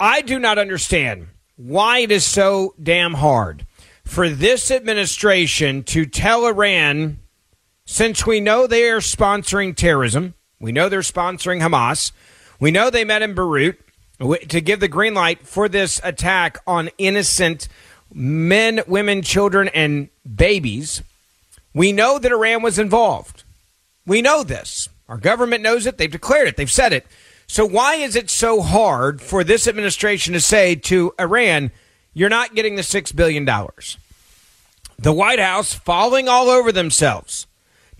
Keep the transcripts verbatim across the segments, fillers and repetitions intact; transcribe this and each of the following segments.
I do not understand why it is so damn hard for this administration to tell Iran, since we know they are sponsoring terrorism, we know they're sponsoring Hamas, we know they met in Beirut, to give the green light for this attack on innocent men, women, children, and babies. We know that Iran was involved. We know this. Our government knows it. They've declared it. They've said it. So why is it so hard for this administration to say to Iran, you're not getting the six billion dollars? The White House falling all over themselves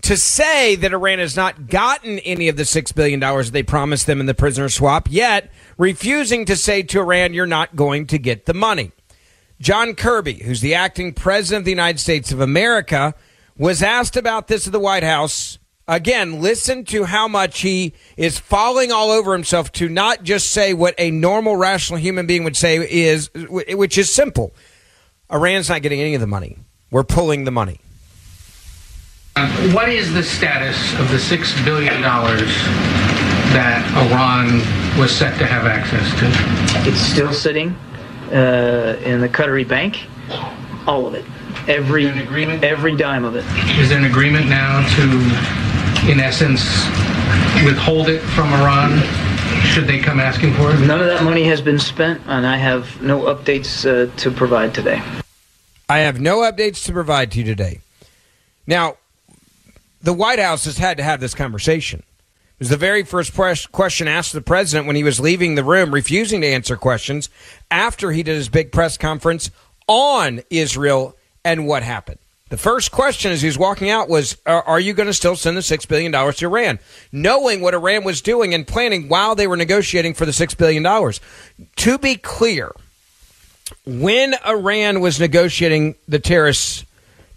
to say that Iran has not gotten any of the six billion dollars they promised them in the prisoner swap, yet refusing to say to Iran, you're not going to get the money. John Kirby, who's the acting president of the United States of America, was asked about this at the White House. Again, listen to how much he is falling all over himself to not just say what a normal, rational human being would say is, which is simple. Iran's not getting any of the money. We're pulling the money. Um, what is the status of the six billion dollars that Iran was set to have access to? It's still sitting uh, in the Qatari bank, all of it. Every, every dime of it. Is there an agreement now to, in essence, withhold it from Iran should they come asking for it? None of that money has been spent, and I have no updates uh, to provide today. I have no updates to provide to you today. Now, the White House has had to have this conversation. It was the very first press question asked the president when he was leaving the room, refusing to answer questions after he did his big press conference on Israel and what happened. The first question as he was walking out was, are you going to still send the six billion dollars to Iran? Knowing what Iran was doing and planning while they were negotiating for the six billion dollars. To be clear, when Iran was negotiating the terrorist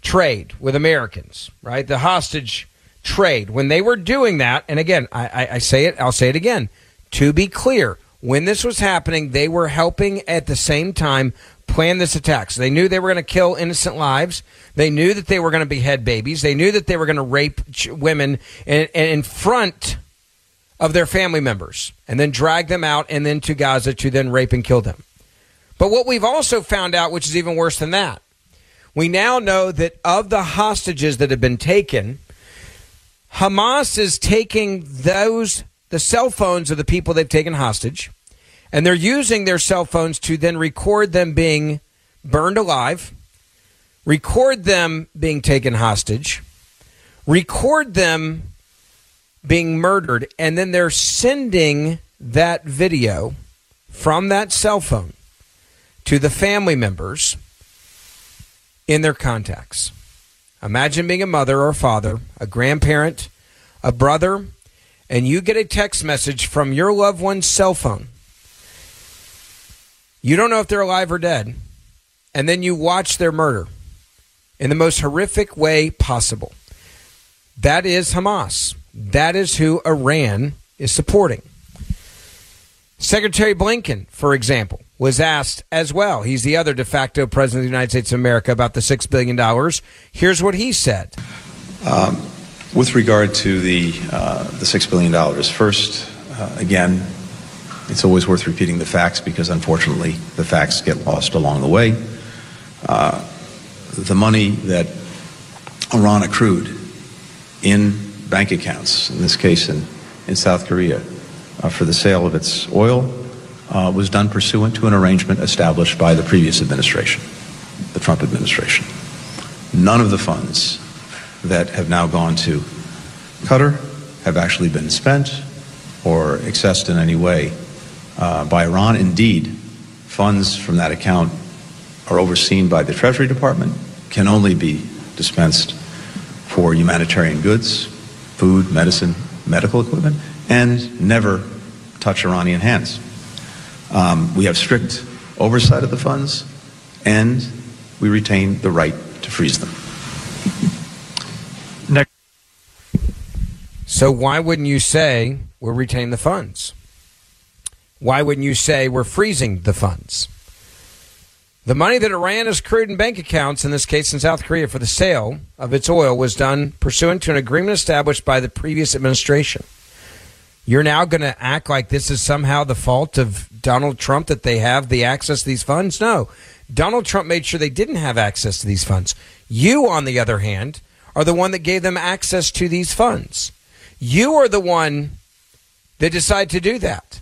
trade with Americans, right, the hostage trade, when they were doing that, and again, I, I, I say it, I'll say it again, to be clear, when this was happening, they were helping at the same time plan this attack. So they knew they were going to kill innocent lives. They knew that they were going to behead babies. They knew that they were going to rape women in, in front of their family members and then drag them out and then to Gaza to then rape and kill them. But what we've also found out, which is even worse than that, we now know that of the hostages that have been taken, Hamas is taking those the cell phones of the people they've taken hostage, and they're using their cell phones to then record them being burned alive, record them being taken hostage, record them being murdered, and then they're sending that video from that cell phone to the family members in their contacts. Imagine being a mother or a father, a grandparent, a brother, and you get a text message from your loved one's cell phone. You don't know if they're alive or dead. And then you watch their murder in the most horrific way possible. That is Hamas. That is who Iran is supporting. Secretary Blinken, for example, was asked as well. He's the other de facto president of the United States of America about the six billion dollars. Here's what he said. Um, with regard to the uh, the six billion dollars, first, uh, again, it's always worth repeating the facts because, unfortunately, the facts get lost along the way. Uh, the money that Iran accrued in bank accounts, in this case in, in South Korea, uh, for the sale of its oil, uh, was done pursuant to an arrangement established by the previous administration, the Trump administration. None of the funds that have now gone to Qatar have actually been spent or accessed in any way uh, by Iran. Indeed, funds from that account are overseen by the Treasury Department, can only be dispensed for humanitarian goods, food, medicine, medical equipment, and never touch Iranian hands. Um, we have strict oversight of the funds, and we retain the right to freeze them. Next. So why wouldn't you say we'll retain the funds? Why wouldn't you say we're freezing the funds? The money that Iran has accrued in bank accounts, in this case in South Korea, for the sale of its oil was done pursuant to an agreement established by the previous administration. You're now going to act like this is somehow the fault of Donald Trump that they have the access to these funds? No. Donald Trump made sure they didn't have access to these funds. You, on the other hand, are the one that gave them access to these funds. You are the one that decided to do that.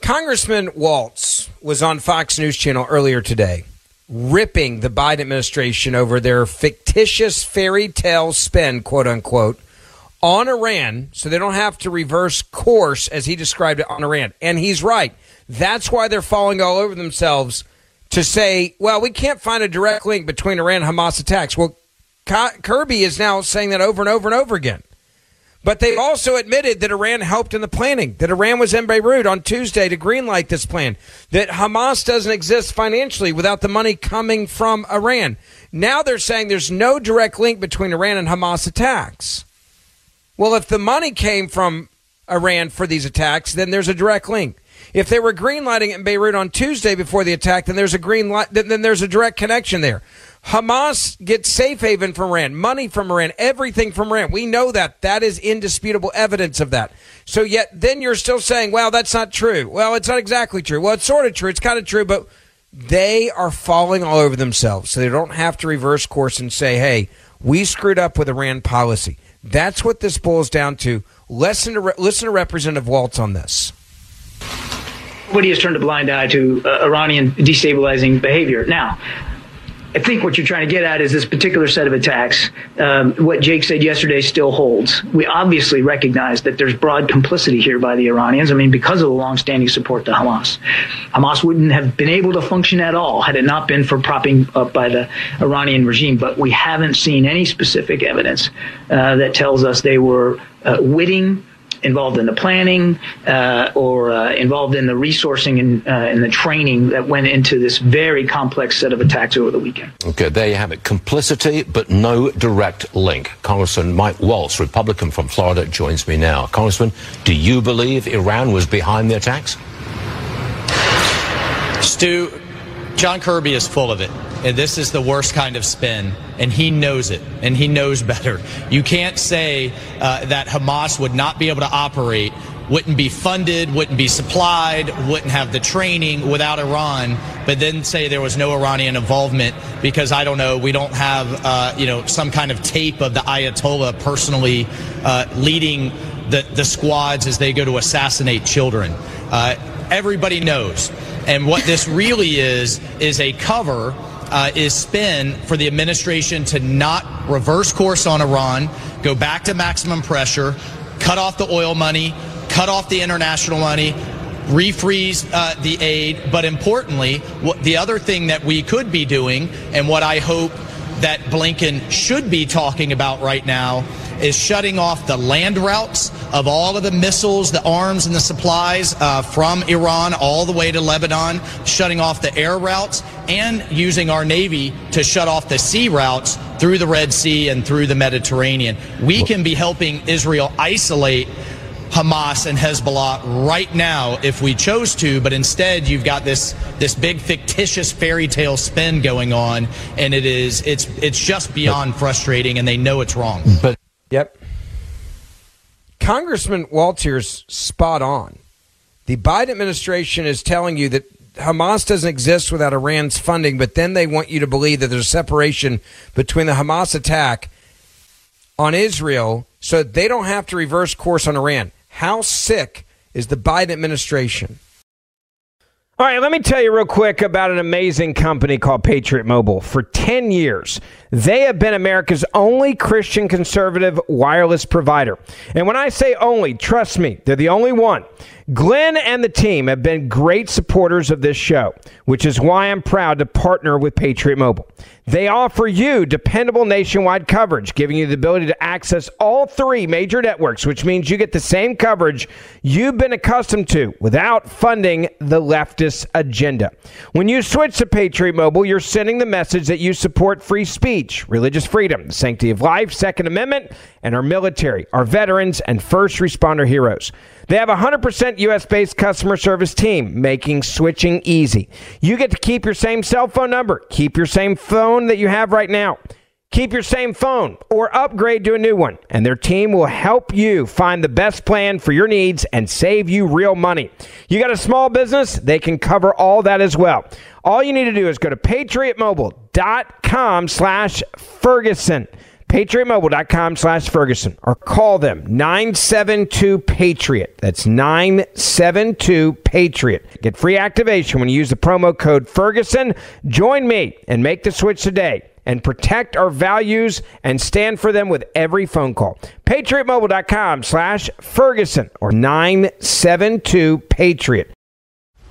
Congressman Waltz was on Fox News Channel earlier today, ripping the Biden administration over their fictitious fairy tale spend, quote unquote, on Iran, so they don't have to reverse course, as he described it, on Iran. And he's right. That's why they're falling all over themselves to say, well, we can't find a direct link between Iran-Hamas attacks. Well, Kirby is now saying that over and over and over again. But they also admitted that Iran helped in the planning, that Iran was in Beirut on Tuesday to greenlight this plan, that Hamas doesn't exist financially without the money coming from Iran. Now they're saying there's no direct link between Iran and Hamas attacks. Well, if the money came from Iran for these attacks, then there's a direct link. If they were greenlighting it in Beirut on Tuesday before the attack, then there's a green light, then there's a direct connection there. Hamas gets safe haven from Iran, money from Iran, everything from Iran. We know that. That is indisputable evidence of that. So yet then you're still saying, well, that's not true. Well, it's not exactly true. Well, it's sort of true. It's kind of true. But they are falling all over themselves. So they don't have to reverse course and say, hey, we screwed up with Iran policy. That's what this boils down to. Listen to, Re- listen to Representative Waltz on this. Nobody has turned a blind eye to uh, Iranian destabilizing behavior. Now, I think what you're trying to get at is this particular set of attacks. Um, what Jake said yesterday still holds. We obviously recognize that there's broad complicity here by the Iranians. I mean, because of the longstanding support to Hamas. Hamas wouldn't have been able to function at all had it not been for propping up by the Iranian regime. But we haven't seen any specific evidence uh, that tells us they were uh, witting, involved in the planning, uh, or uh, involved in the resourcing and, uh, and the training that went into this very complex set of attacks over the weekend. Okay, there you have it. Complicity, but no direct link. Congressman Mike Waltz, Republican from Florida, joins me now. Congressman, do you believe Iran was behind the attacks? Stu, John Kirby is full of it. And this is the worst kind of spin, and he knows it, and he knows better. You can't say uh, that Hamas would not be able to operate, wouldn't be funded, wouldn't be supplied, wouldn't have the training without Iran, but then say there was no Iranian involvement because, I don't know, we don't have, uh, you know, some kind of tape of the Ayatollah personally uh, leading the, the squads as they go to assassinate children. Uh, everybody knows. And what this really is, is a cover. Uh, is spin for the administration to not reverse course on Iran, go back to maximum pressure, cut off the oil money, cut off the international money, refreeze uh, the aid. But importantly, what, the other thing that we could be doing, and what I hope that Blinken should be talking about right now, is shutting off the land routes of all of the missiles, the arms, and the supplies uh, from Iran all the way to Lebanon, shutting off the air routes, and using our Navy to shut off the sea routes through the Red Sea and through the Mediterranean. We can be helping Israel isolate Hamas and Hezbollah right now if we chose to, but instead you've got this this big fictitious fairy tale spin going on, and it is it's it's just beyond but, frustrating, and they know it's wrong. But yep, Congressman Waltier's spot on. The Biden administration is telling you that Hamas doesn't exist without Iran's funding, but then they want you to believe that there's separation between the Hamas attack on Israel so they don't have to reverse course on Iran. How sick is the Biden administration? All right, let me tell you real quick about an amazing company called Patriot Mobile. For ten years, they have been America's only Christian conservative wireless provider. And when I say only, trust me, they're the only one. Glenn and the team have been great supporters of this show, which is why I'm proud to partner with Patriot Mobile. They offer you dependable nationwide coverage, giving you the ability to access all three major networks, which means you get the same coverage you've been accustomed to without funding the leftist agenda. When you switch to Patriot Mobile, you're sending the message that you support free speech, religious freedom, the sanctity of life, Second Amendment, and our military, our veterans, and first responder heroes. They have a one hundred percent U S-based customer service team, making switching easy. You get to keep your same cell phone number, keep your same phone that you have right now, keep your same phone, or upgrade to a new one, and their team will help you find the best plan for your needs and save you real money. You got a small business? They can cover all that as well. All you need to do is go to patriotmobile.com slash Ferguson. PatriotMobile.com slash Ferguson or call them nine seven two PATRIOT. That's nine seven two PATRIOT. Get free activation when you use the promo code Ferguson. Join me and make the switch today and protect our values and stand for them with every phone call. PatriotMobile.com slash Ferguson or nine seven two PATRIOT.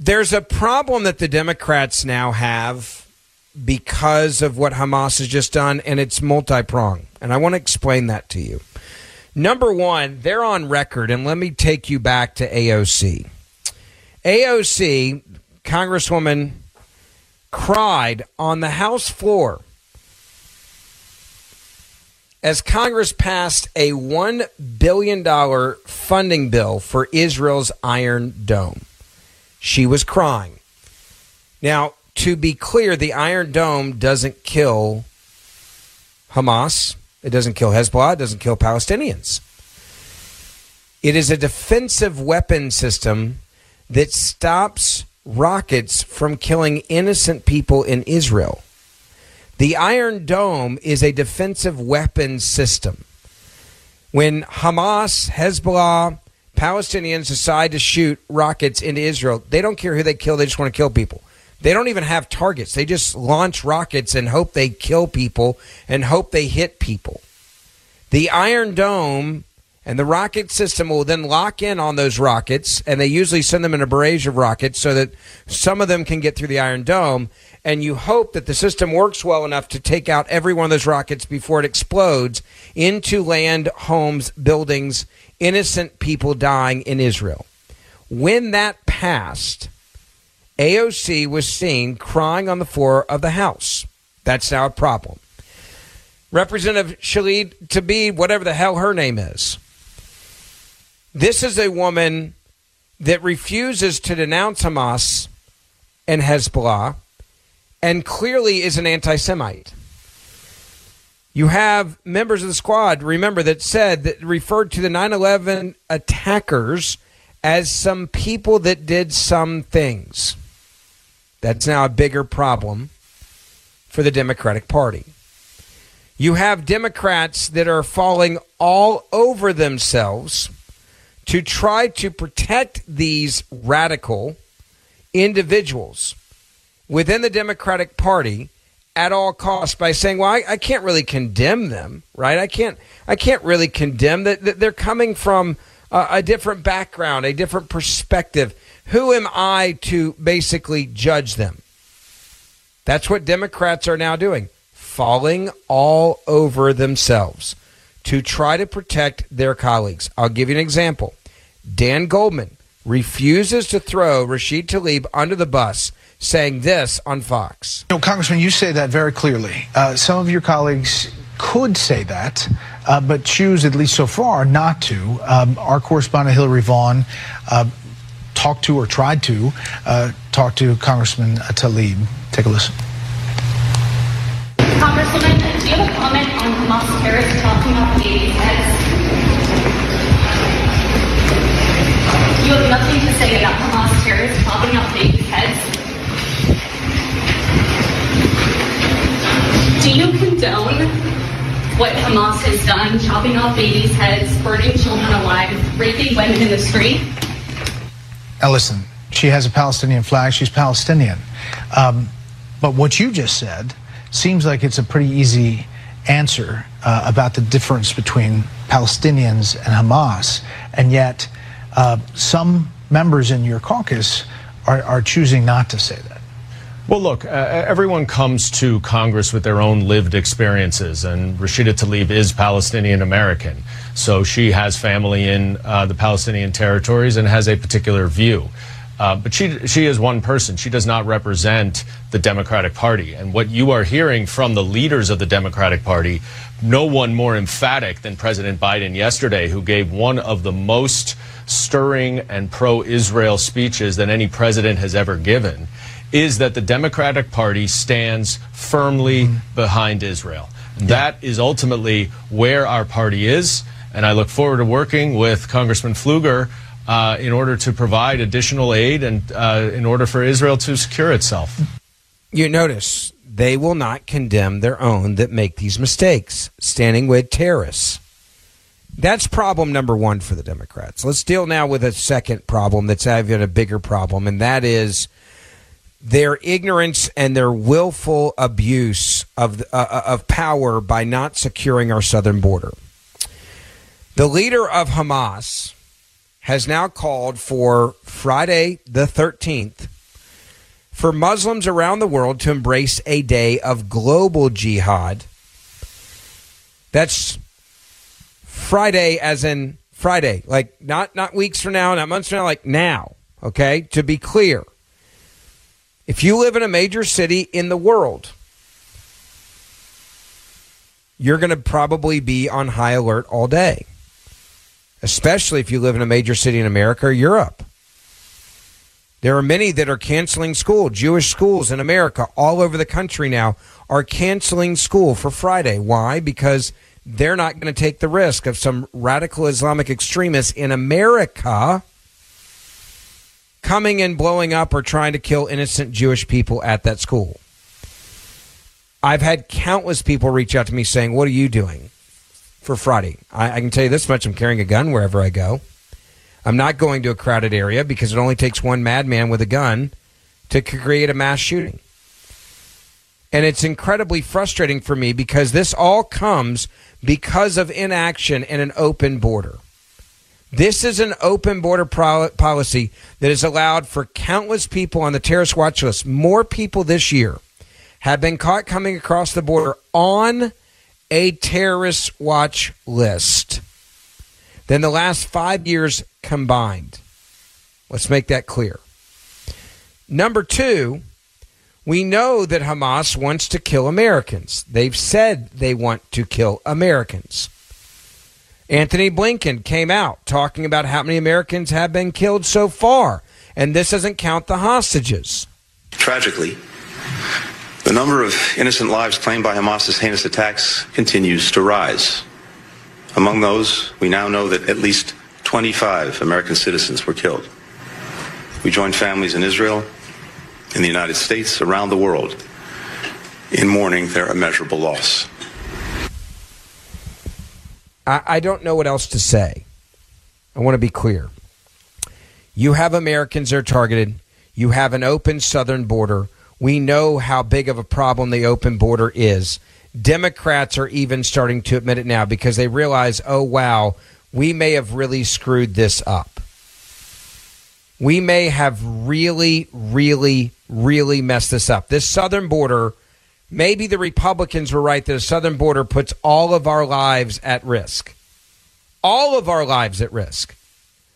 There's a problem that the Democrats now have because of what Hamas has just done, and it's multi-pronged. And I want to explain that to you. Number one, they're on record, and let me take you back to A O C. A O C, Congresswoman, cried on the House floor as Congress passed a one billion dollars funding bill for Israel's Iron Dome. She was crying. Now, to be clear, the Iron Dome doesn't kill Hamas. It doesn't kill Hezbollah. It doesn't kill Palestinians. It is a defensive weapon system that stops rockets from killing innocent people in Israel. The Iron Dome is a defensive weapon system. When Hamas, Hezbollah, Palestinians decide to shoot rockets into Israel, they don't care who they kill. They just want to kill people. They don't even have targets. They just launch rockets and hope they kill people and hope they hit people. The Iron Dome and the rocket system will then lock in on those rockets, and they usually send them in a barrage of rockets so that some of them can get through the Iron Dome, and you hope that the system works well enough to take out every one of those rockets before it explodes into land, homes, buildings, innocent people dying in Israel. When that passed, A O C was seen crying on the floor of the House. That's now a problem. Representative Khalid Tlaib, whatever the hell her name is. This is a woman that refuses to denounce Hamas and Hezbollah and clearly is an anti-Semite. You have members of the squad, remember, that said that referred to the nine eleven attackers as some people that did some things. That's now a bigger problem for the Democratic Party. You have Democrats that are falling all over themselves to try to protect these radical individuals within the Democratic Party at all costs by saying, well, I, I can't really condemn them, right? I can't I can't really condemn that, that they're coming from uh, a different background, a different perspective. Who am I to basically judge them? That's what Democrats are now doing, falling all over themselves to try to protect their colleagues. I'll give you an example. Dan Goldman refuses to throw Rashida Tlaib under the bus, saying this on Fox. You know, Congressman, you say that very clearly. Uh, some of your colleagues could say that, uh, but choose, at least so far, not to. Um, our correspondent Hillary Vaughn uh, talked to or tried to uh, talk to Congressman Tlaib. Take a listen. Congresswoman, do you have a comment on Hamas terrorists talking about babies' heads? You have nothing to say about Hamas terrorists talking about babies' heads? Do you condone what Hamas has done, chopping off babies' heads, burning children alive, raping women in the street? Now listen, she has a Palestinian flag, she's Palestinian. Um, but what you just said seems like it's a pretty easy answer uh, about the difference between Palestinians and Hamas, and yet uh, some members in your caucus are, are choosing not to say that. Well, look, uh, everyone comes to Congress with their own lived experiences, and Rashida Tlaib is Palestinian American, so she has family in uh, the Palestinian territories and has a particular view. Uh, but she she is one person. She does not represent the Democratic Party. And what you are hearing from the leaders of the Democratic Party, no one more emphatic than President Biden yesterday, who gave one of the most stirring and pro-Israel speeches than any president has ever given, is that the Democratic Party stands firmly mm-hmm. behind Israel. Yeah. That is ultimately where our party is. And I look forward to working with Congressman Pfluger Uh, in order to provide additional aid and uh, in order for Israel to secure itself. You notice they will not condemn their own that make these mistakes, standing with terrorists. That's problem number one for the Democrats. Let's deal now with a second problem that's having a bigger problem, and that is their ignorance and their willful abuse of, uh, of power by not securing our southern border. The leader of Hamas has now called for Friday the thirteenth for Muslims around the world to embrace a day of global jihad. That's Friday as in Friday, like not, not weeks from now, not months from now, like now, okay? To be clear, if you live in a major city in the world, you're going to probably be on high alert all day, especially if you live in a major city in America or Europe. There are many that are canceling school. Jewish schools in America, all over the country now, are canceling school for Friday. Why? Because they're not going to take the risk of some radical Islamic extremists in America coming and blowing up or trying to kill innocent Jewish people at that school. I've had countless people reach out to me saying, what are you doing for Friday? I, I can tell you this much. I'm carrying a gun wherever I go. I'm not going to a crowded area because it only takes one madman with a gun to create a mass shooting. And it's incredibly frustrating for me because this all comes because of inaction and an open border. This is an open border pro- policy that has allowed for countless people on the terrorist watch list. More people this year have been caught coming across the border on a terrorist watch list than the last five years combined. Let's make that clear. Number two, we know that Hamas wants to kill Americans. They've said they want to kill Americans. Anthony Blinken came out talking about how many Americans have been killed so far, and this doesn't count the hostages. Tragically, the number of innocent lives claimed by Hamas's heinous attacks continues to rise. Among those, we now know that at least twenty-five American citizens were killed. We joined families in Israel, in the United States, around the world, in mourning their immeasurable loss. I, I don't know what else to say. I want to be clear. You have Americans that are targeted. You have an open southern border. We know how big of a problem the open border is. Democrats are even starting to admit it now because they realize, oh, wow, we may have really screwed this up. We may have really, really, really messed this up. This southern border, maybe the Republicans were right that a southern border puts all of our lives at risk. All of our lives at risk.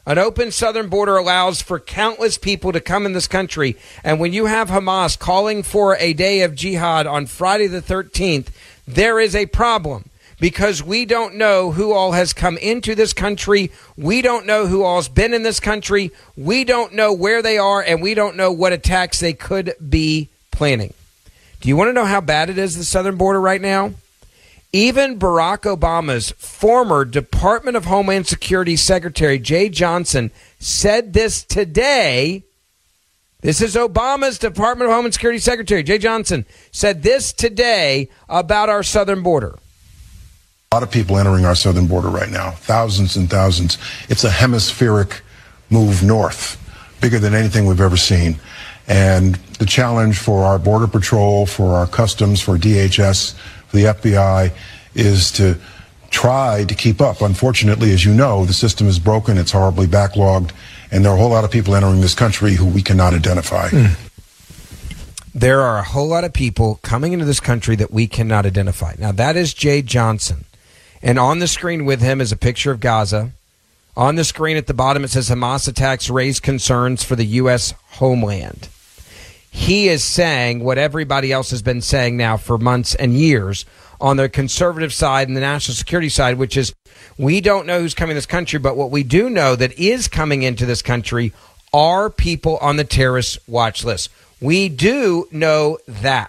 An open southern border allows for countless people to come in this country. And when you have Hamas calling for a day of jihad on Friday the thirteenth, there is a problem because we don't know who all has come into this country. We don't know who all has been in this country. We don't know where they are, and we don't know what attacks they could be planning. Do you want to know how bad it is, the southern border right now? Even Barack Obama's former Department of Homeland Security Secretary, Jay Johnson, said this today. This is Obama's Department of Homeland Security Secretary, Jay Johnson, said this today about our southern border. A lot of people entering our southern border right now, thousands and thousands. It's a hemispheric move north, bigger than anything we've ever seen. And the challenge for our Border Patrol, for our Customs, for D H S, the F B I is to try to keep up. Unfortunately, as you know, the system is broken. It's horribly backlogged. And there are a whole lot of people entering this country who we cannot identify. Mm. There are a whole lot of people coming into this country that we cannot identify. Now, that is Jay Johnson. And on the screen with him is a picture of Gaza. On the screen at the bottom, it says Hamas attacks raise concerns for the U S homeland. He is saying what everybody else has been saying now for months and years on the conservative side and the national security side, which is we don't know who's coming to this country, but what we do know that is coming into this country are people on the terrorist watch list. We do know that.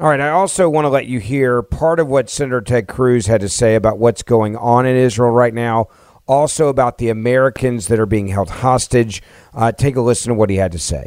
All right, I also want to let you hear part of what Senator Ted Cruz had to say about what's going on in Israel right now, also about the Americans that are being held hostage. Uh, take a listen to what he had to say.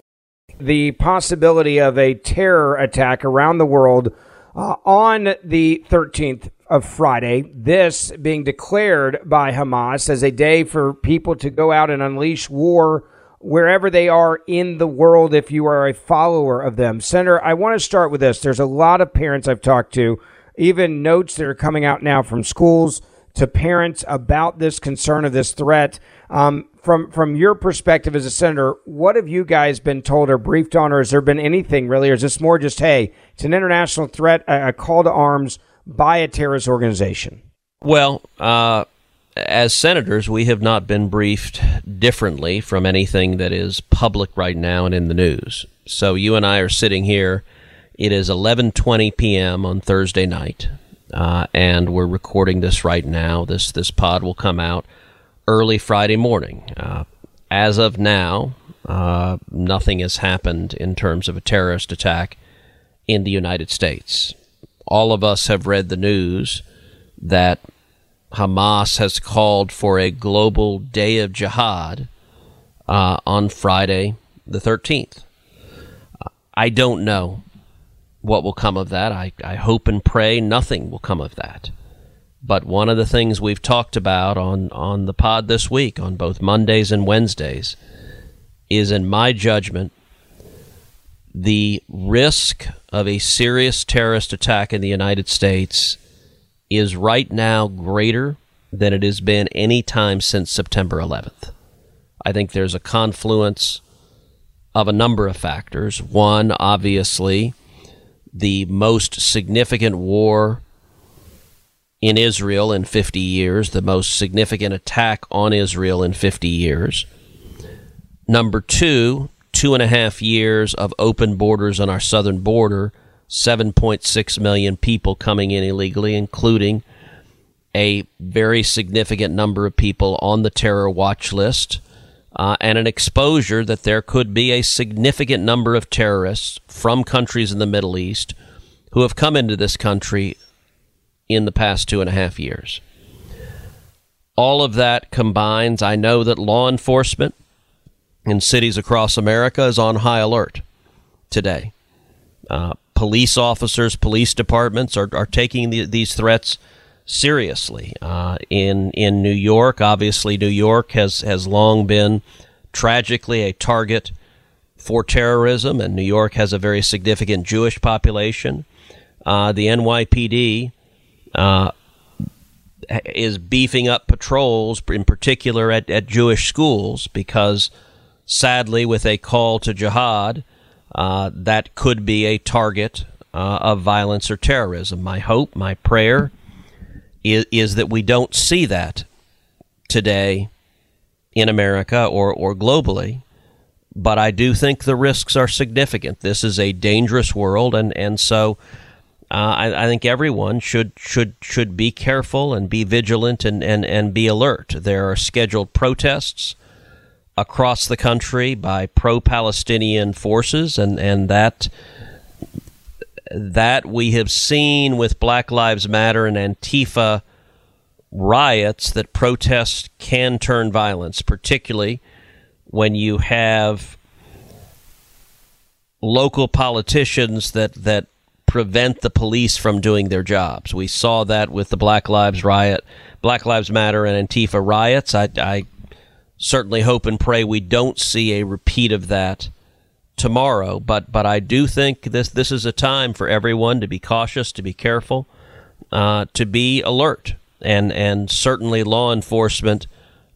The possibility of a terror attack around the world uh, on the thirteenth of Friday, this being declared by Hamas as a day for people to go out and unleash war wherever they are in the world, if you are a follower of them. Senator, I want to start with this. There's a lot of parents I've talked to, even notes that are coming out now from schools to parents about this concern of this threat. Um, from from your perspective as a senator, what have you guys been told or briefed on, or has there been anything really? Or is this more just, hey, it's an international threat, a, a call to arms by a terrorist organization? Well, uh as senators, we have not been briefed differently from anything that is public right now and in the news. So you and I are sitting here. It is eleven twenty p.m. on Thursday night, uh, and we're recording this right now. This this pod will come out early Friday morning. Uh, as of now, uh, nothing has happened in terms of a terrorist attack in the United States. All of us have read the news that Hamas has called for a global day of jihad uh, on Friday the thirteenth. I don't know what will come of that. I, I hope and pray nothing will come of that. But one of the things we've talked about on, on the pod this week, on both Mondays and Wednesdays, is, in my judgment, the risk of a serious terrorist attack in the United States is right now greater than it has been any time since September eleventh. I think there's a confluence of a number of factors. One, obviously, the most significant war in Israel in fifty years, the most significant attack on Israel in fifty years. Number two, two and a half years of open borders on our southern border, seven point six million people coming in illegally, including a very significant number of people on the terror watch list, uh, and an exposure that there could be a significant number of terrorists from countries in the Middle East who have come into this country in the past two and a half years. All of that combines. I know that law enforcement in cities across America is on high alert today. Uh, police officers, police departments are, are taking the, these threats seriously. Uh, in in New York, obviously, New York has, has long been tragically a target for terrorism, and New York has a very significant Jewish population. Uh, the N Y P D uh, is beefing up patrols, in particular at, at Jewish schools, because sadly, with a call to jihad, uh, that could be a target uh, of violence or terrorism. My hope, my prayer is, is that we don't see that today in America or, or globally, but I do think the risks are significant. This is a dangerous world, and, and so uh, I, I think everyone should should should be careful and be vigilant and, and, and be alert. There are scheduled protests across the country by pro-Palestinian forces, and, and that that we have seen with Black Lives Matter and Antifa riots, that protests can turn violence, particularly when you have local politicians that, that prevent the police from doing their jobs. We saw that with the Black Lives riot, Black Lives Matter and Antifa riots. I... I Certainly hope and pray we don't see a repeat of that tomorrow. But but I do think this this is a time for everyone to be cautious, to be careful, uh, to be alert. And, and certainly law enforcement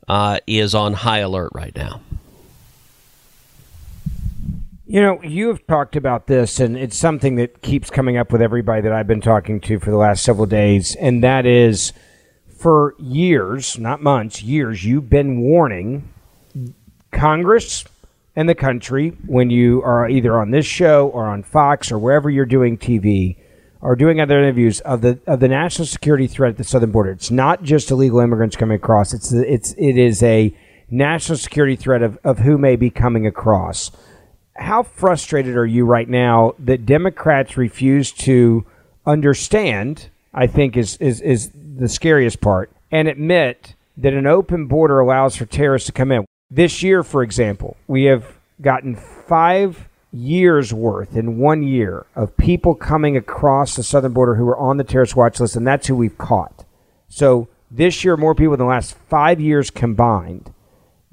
uh, is on high alert right now. You know, you have talked about this, and it's something that keeps coming up with everybody that I've been talking to for the last several days, and that is, for years, not months, years, you've been warning Congress and the country, when you are either on this show or on Fox or wherever you're doing T V or doing other interviews, of the of the national security threat at the southern border. It's not just illegal immigrants coming across. It's it's it is a national security threat of, of who may be coming across. How frustrated are you right now that Democrats refuse to understand, I think is is is the scariest part, and admit that an open border allows for terrorists to come in. This year, for example, we have gotten five years worth in one year of people coming across the southern border who are on the terrorist watch list, and that's who we've caught. So this year, more people than the last five years combined.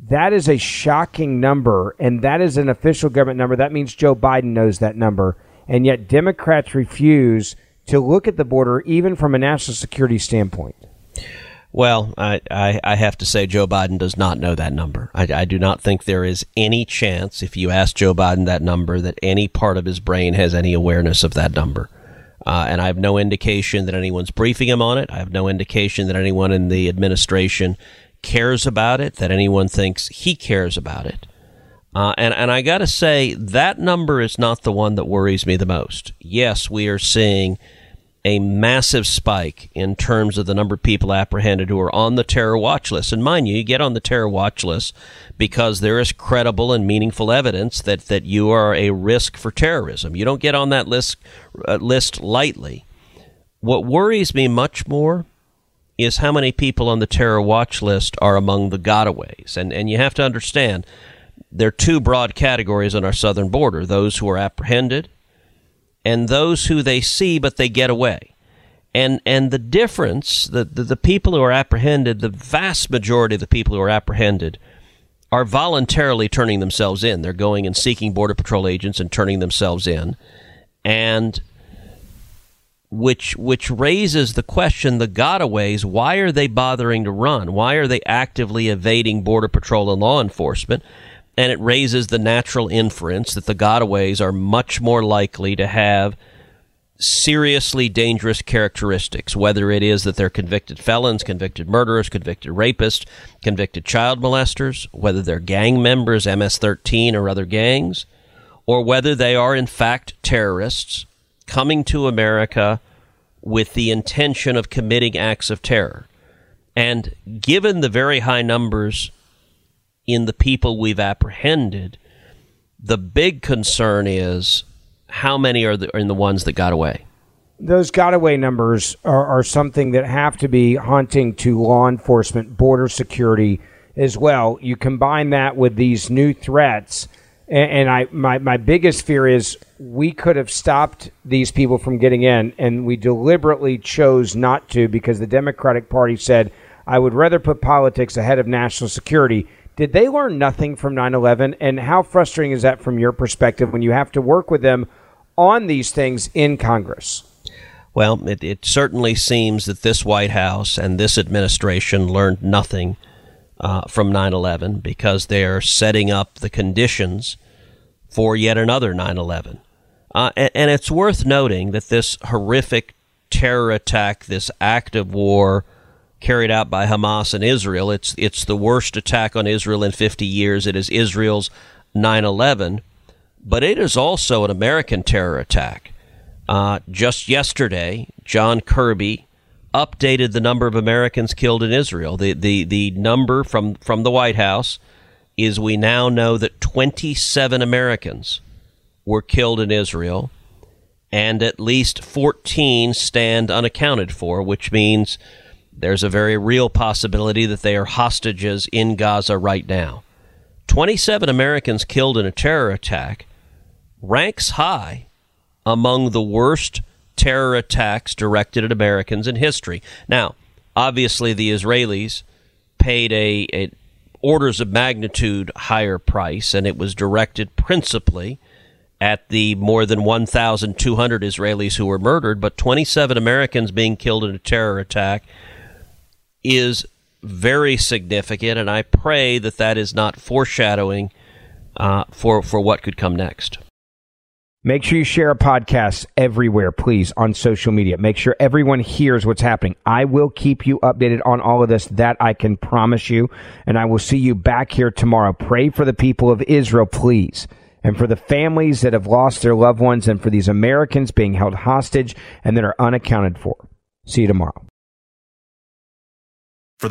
That is a shocking number, and that is an official government number. That means Joe Biden knows that number, and yet Democrats refuse to look at the border, even from a national security standpoint. Well, I, I, I have to say Joe Biden does not know that number. I, I do not think there is any chance, if you ask Joe Biden that number, that any part of his brain has any awareness of that number. Uh, and I have no indication that anyone's briefing him on it. I have no indication that anyone in the administration cares about it, that anyone thinks he cares about it. Uh, and, and I got to say, that number is not the one that worries me the most. Yes, we are seeing a massive spike in terms of the number of people apprehended who are on the terror watch list. And mind you, you get on the terror watch list because there is credible and meaningful evidence that, that you are a risk for terrorism. You don't get on that list, uh, list lightly. What worries me much more is how many people on the terror watch list are among the gotaways. And, and you have to understand, there are two broad categories on our southern border, those who are apprehended and those who they see, but they get away. And and the difference, the, the, the people who are apprehended, the vast majority of the people who are apprehended are voluntarily turning themselves in. They're going and seeking Border Patrol agents and turning themselves in. And which which raises the question, the gotaways, why are they bothering to run? Why are they actively evading Border Patrol and law enforcement? And it raises the natural inference that the gotaways are much more likely to have seriously dangerous characteristics, whether it is that they're convicted felons, convicted murderers, convicted rapists, convicted child molesters, whether they're gang members, M S thirteen or other gangs, or whether they are in fact terrorists coming to America with the intention of committing acts of terror. And given the very high numbers in the people we've apprehended, the big concern is how many are, the, are in the ones that got away. Those got away numbers are, are something that have to be haunting to law enforcement, border security as well. You combine that with these new threats, and, and I my, my biggest fear is we could have stopped these people from getting in, and we deliberately chose not to because the Democratic Party said, I would rather put politics ahead of national security. Did they learn nothing from nine eleven? And how frustrating is that from your perspective when you have to work with them on these things in Congress? Well, it, it certainly seems that this White House and this administration learned nothing uh, from nine eleven because they're setting up the conditions for yet another nine eleven. Uh, and, and it's worth noting that this horrific terror attack, this act of war carried out by Hamas and Israel. It's it's the worst attack on Israel in fifty years. It is Israel's nine eleven, but it is also an American terror attack. Uh, just yesterday, John Kirby updated the number of Americans killed in Israel. The the the number from, from the White House is we now know that twenty-seven Americans were killed in Israel, and at least fourteen stand unaccounted for, which means there's a very real possibility that they are hostages in Gaza right now. twenty-seven Americans killed in a terror attack ranks high among the worst terror attacks directed at Americans in history. Now, obviously, the Israelis paid a, a orders of magnitude higher price, and it was directed principally at the more than one thousand two hundred Israelis who were murdered, but twenty-seven Americans being killed in a terror attack is very significant, and I pray that that is not foreshadowing uh, for, for what could come next. Make sure you share a podcast everywhere, please, on social media. Make sure everyone hears what's happening. I will keep you updated on all of this, that I can promise you, and I will see you back here tomorrow. Pray for the people of Israel, please, and for the families that have lost their loved ones, and for these Americans being held hostage and that are unaccounted for. See you tomorrow. For